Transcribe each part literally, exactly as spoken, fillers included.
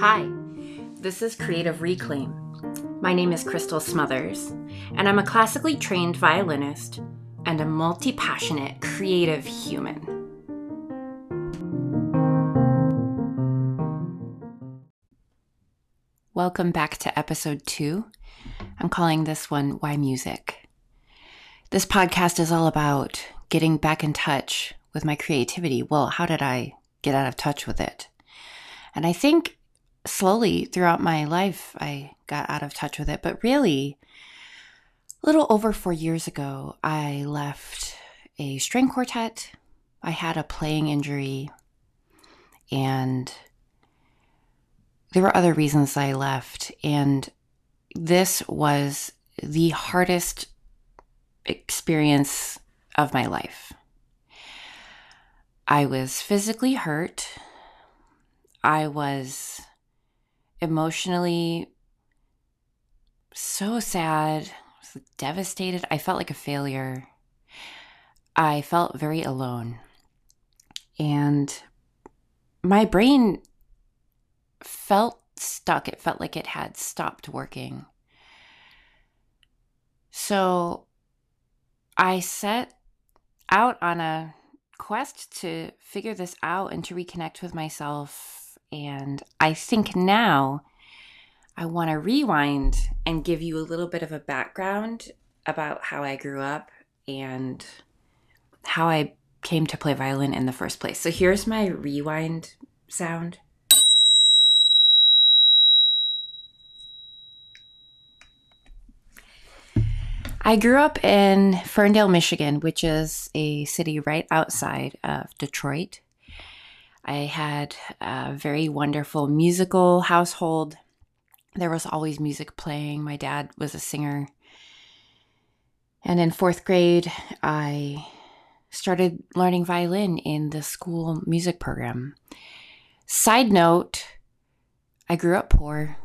Hi, this is Creative Reclaim. My name is Crystal Smothers, and I'm a classically trained violinist and a multi-passionate creative human. Welcome back to episode two. I'm calling this one, Why Music? This podcast is all about getting back in touch with my creativity. Well, how did I get out of touch with it? And I think slowly throughout my life, I got out of touch with it. But really, a little over four years ago, I left a string quartet. I had a playing injury, and there were other reasons I left. And this was the hardest experience of my life. I was physically hurt. I was emotionally so sad, I was devastated. I felt like a failure. I felt very alone. And my brain felt stuck. It felt like it had stopped working. So I set out on a quest to figure this out and to reconnect with myself. And I think now I want to rewind and give you a little bit of a background about how I grew up and how I came to play violin in the first place. So here's my rewind sound. I grew up in Ferndale, Michigan, which is a city right outside of Detroit. I had a very wonderful musical household. There was always music playing. My dad was a singer. And in fourth grade, I started learning violin in the school music program. Side note, I grew up poor.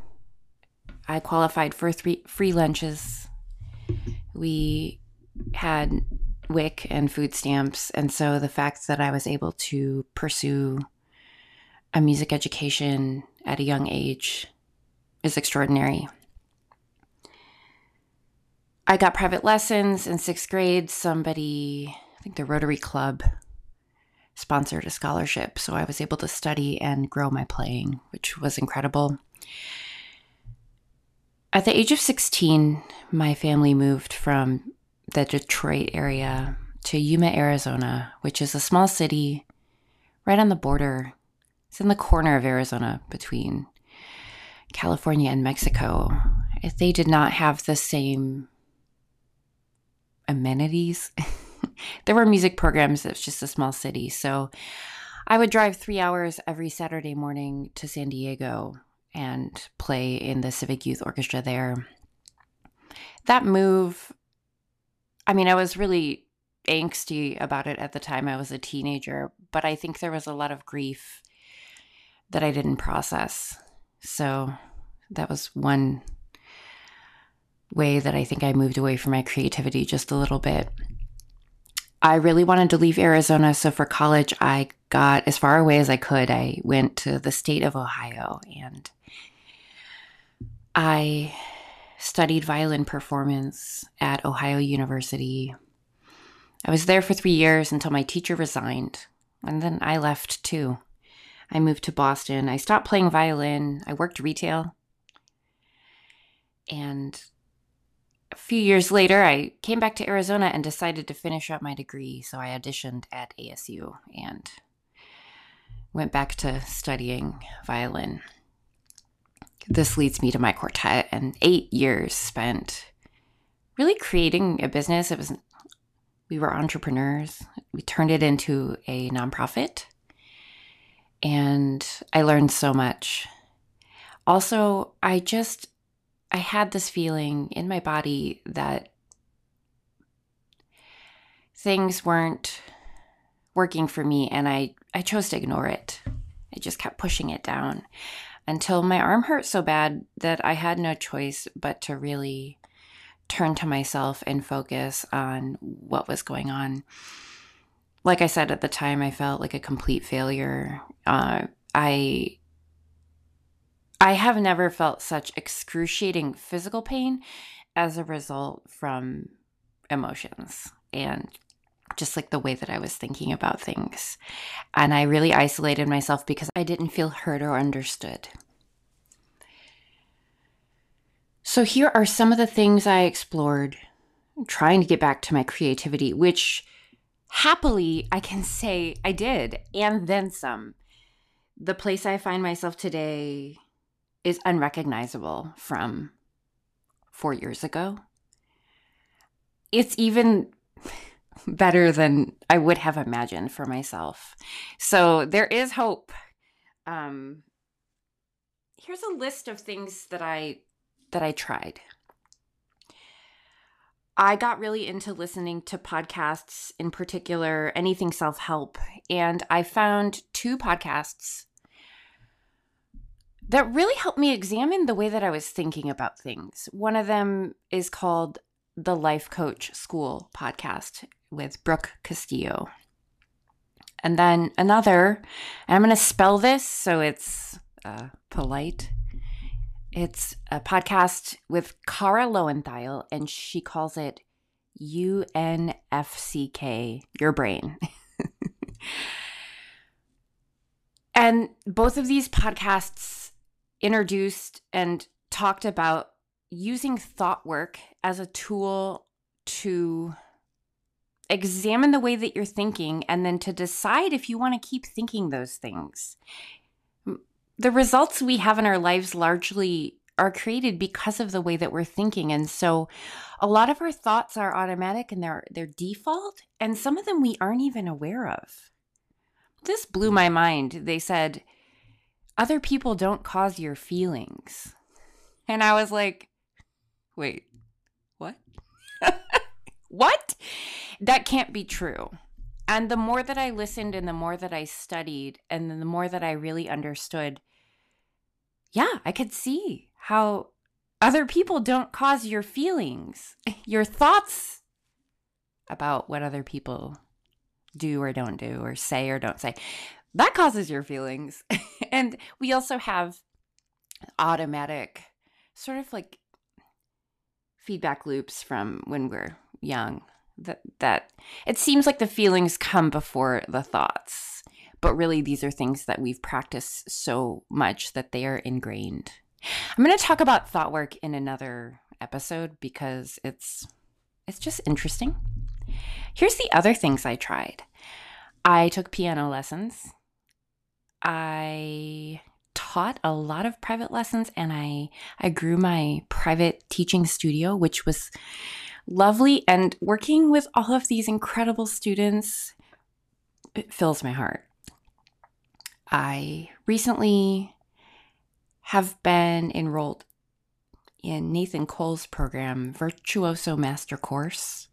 I qualified for three free lunches. We had W I C and food stamps, and so the fact that I was able to pursue a music education at a young age is extraordinary. I got private lessons in sixth grade. Somebody, I think the Rotary Club, sponsored a scholarship, so I was able to study and grow my playing, which was incredible. At the age of sixteen, my family moved from the Detroit area to Yuma, Arizona, which is a small city right on the border. It's in the corner of Arizona between California and Mexico. They did not have the same amenities. There were music programs. It's just a small city. So I would drive three hours every Saturday morning to San Diego and play in the Civic Youth Orchestra there. That move, I mean, I was really angsty about it at the time. I was a teenager, but I think there was a lot of grief that I didn't process. So that was one way that I think I moved away from my creativity just a little bit. I really wanted to leave Arizona, so for college, I got as far away as I could. I went to the state of Ohio, and I studied violin performance at Ohio University. I was there for three years until my teacher resigned, and then I left too. I moved to Boston. I stopped playing violin. I worked retail. And a few years later, I came back to Arizona and decided to finish up my degree, so I auditioned at A S U and went back to studying violin. This leads me to my quartet, and eight years spent really creating a business. It was, we were entrepreneurs. We turned it into a nonprofit, and I learned so much. Also, I just, I had this feeling in my body that things weren't working for me, and I, I chose to ignore it. I just kept pushing it down, until my arm hurt so bad that I had no choice but to really turn to myself and focus on what was going on. Like I said, at the time, I felt like a complete failure. Uh, I I have never felt such excruciating physical pain as a result from emotions and just like the way that I was thinking about things. And I really isolated myself because I didn't feel heard or understood. So here are some of the things I explored trying to get back to my creativity, which happily I can say I did, and then some. The place I find myself today is unrecognizable from four years ago. It's even better than I would have imagined for myself. So there is hope. Um, here's a list of things that I that I tried. I got really into listening to podcasts, in particular, anything self-help. And I found two podcasts that really helped me examine the way that I was thinking about things. One of them is called The Life Coach School podcast with Brooke Castillo. And then another, and I'm going to spell this so it's uh, polite. It's a podcast with Cara Lowenthal, and she calls it U N F C K, Your Brain. And both of these podcasts introduced and talked about using thought work as a tool to examine the way that you're thinking and then to decide if you want to keep thinking those things. The results we have in our lives largely are created because of the way that we're thinking. And so a lot of our thoughts are automatic and they're, they're default. And some of them we aren't even aware of. This blew my mind. They said, other people don't cause your feelings. And I was like, wait, what? What? That can't be true. And the more that I listened and the more that I studied and then the more that I really understood, yeah, I could see how other people don't cause your feelings. Your thoughts about what other people do or don't do or say or don't say, that causes your feelings. And we also have automatic sort of like feedback loops from when we're young. That, that it seems like the feelings come before the thoughts, but really these are things that we've practiced so much that they are ingrained. I'm going to talk about thought work in another episode because it's it's just interesting. Here's the other things I tried. I took piano lessons. I taught a lot of private lessons, and I I grew my private teaching studio, which was lovely, and working with all of these incredible students, it fills my heart. I recently have been enrolled in Nathan Cole's program, Virtuoso Master Course.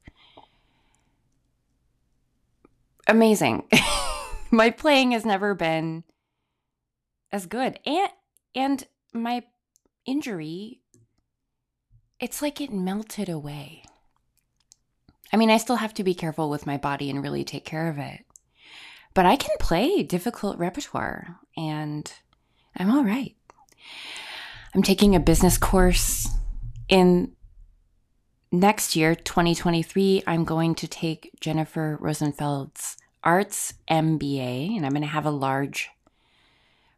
Amazing. My playing has never been as good. And, and my injury, it's like it melted away. I mean, I still have to be careful with my body and really take care of it. But I can play difficult repertoire, and I'm all right. I'm taking a business course. In next year, twenty twenty-three, I'm going to take Jennifer Rosenfeld's Arts M B A, and I'm going to have a large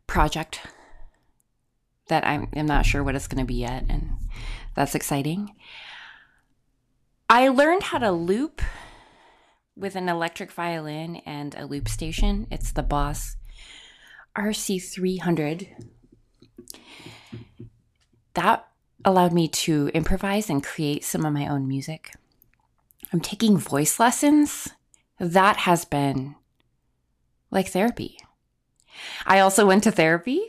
project that I'm, I'm not sure what it's going to be yet, and that's exciting. I learned how to loop with an electric violin and a loop station. It's the Boss R C three hundred. That allowed me to improvise and create some of my own music. I'm taking voice lessons. That has been like therapy. I also went to therapy.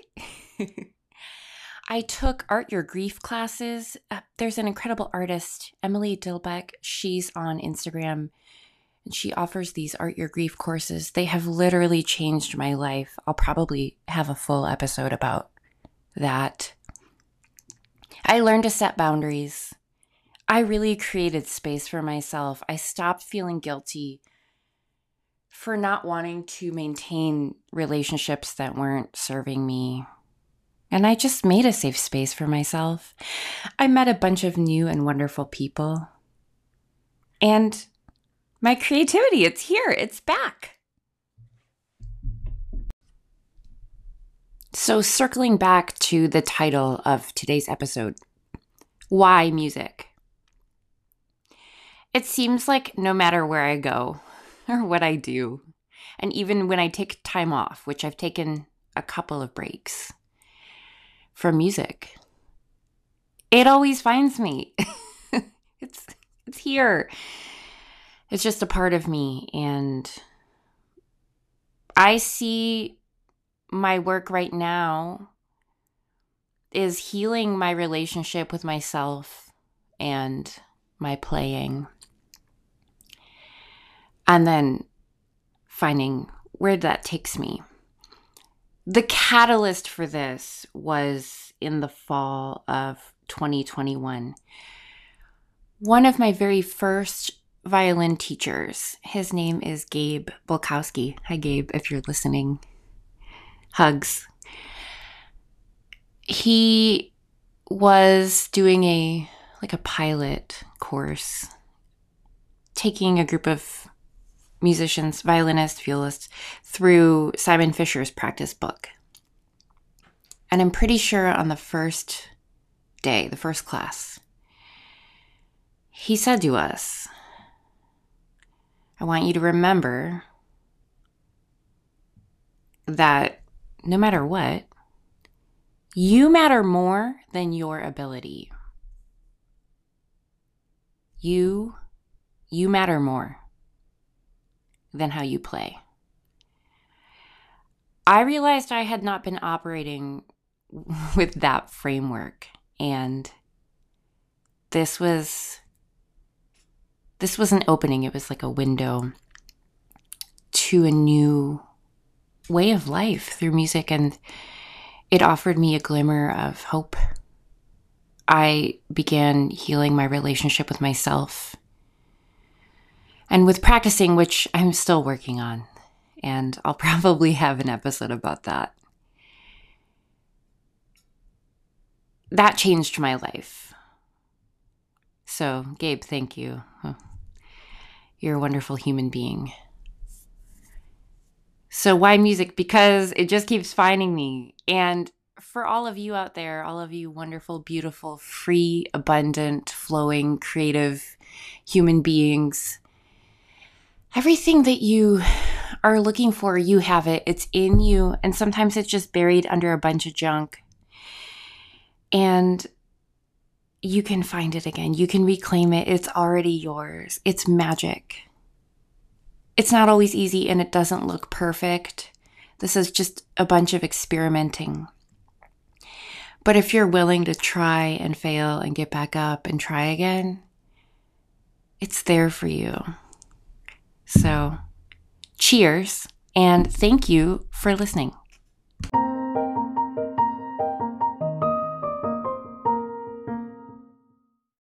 I took Art Your Grief classes. Uh, there's an incredible artist, Emily Dilbeck. She's on Instagram, and she offers these Art Your Grief courses. They have literally changed my life. I'll probably have a full episode about that. I learned to set boundaries. I really created space for myself. I stopped feeling guilty for not wanting to maintain relationships that weren't serving me. and I just made a safe space for myself. I met a bunch of new and wonderful people. And my creativity, it's here, it's back. So circling back to the title of today's episode, why music? It seems like no matter where I go or what I do, and even when I take time off, which I've taken a couple of breaks from music, it always finds me. It's it's here. It's just a part of me. And I see my work right now is healing my relationship with myself and my playing. And then finding where that takes me. The catalyst for this was in the fall of twenty twenty-one. One of my very first violin teachers, his name is Gabe Bolkowski. Hi, Gabe, if you're listening. Hugs. He was doing a like a pilot course, taking a group of musicians, violinists, violists, through Simon Fisher's practice book. And I'm pretty sure on the first day, the first class, he said to us, I want you to remember that no matter what, you matter more than your ability. You, you matter more than how you play. I realized I had not been operating with that framework, and this was this was an opening. It was like a window to a new way of life through music, and it offered me a glimmer of hope. I began healing my relationship with myself and with practicing, which I'm still working on, and I'll probably have an episode about that. That changed my life. So, Gabe, thank you. You're a wonderful human being. So why music? Because it just keeps finding me. And for all of you out there, all of you wonderful, beautiful, free, abundant, flowing, creative human beings, everything that you are looking for, you have it. It's in you. And sometimes it's just buried under a bunch of junk. And you can find it again. You can reclaim it. It's already yours. It's magic. It's not always easy, and it doesn't look perfect. This is just a bunch of experimenting. But if you're willing to try and fail and get back up and try again, it's there for you. So, cheers, and thank you for listening.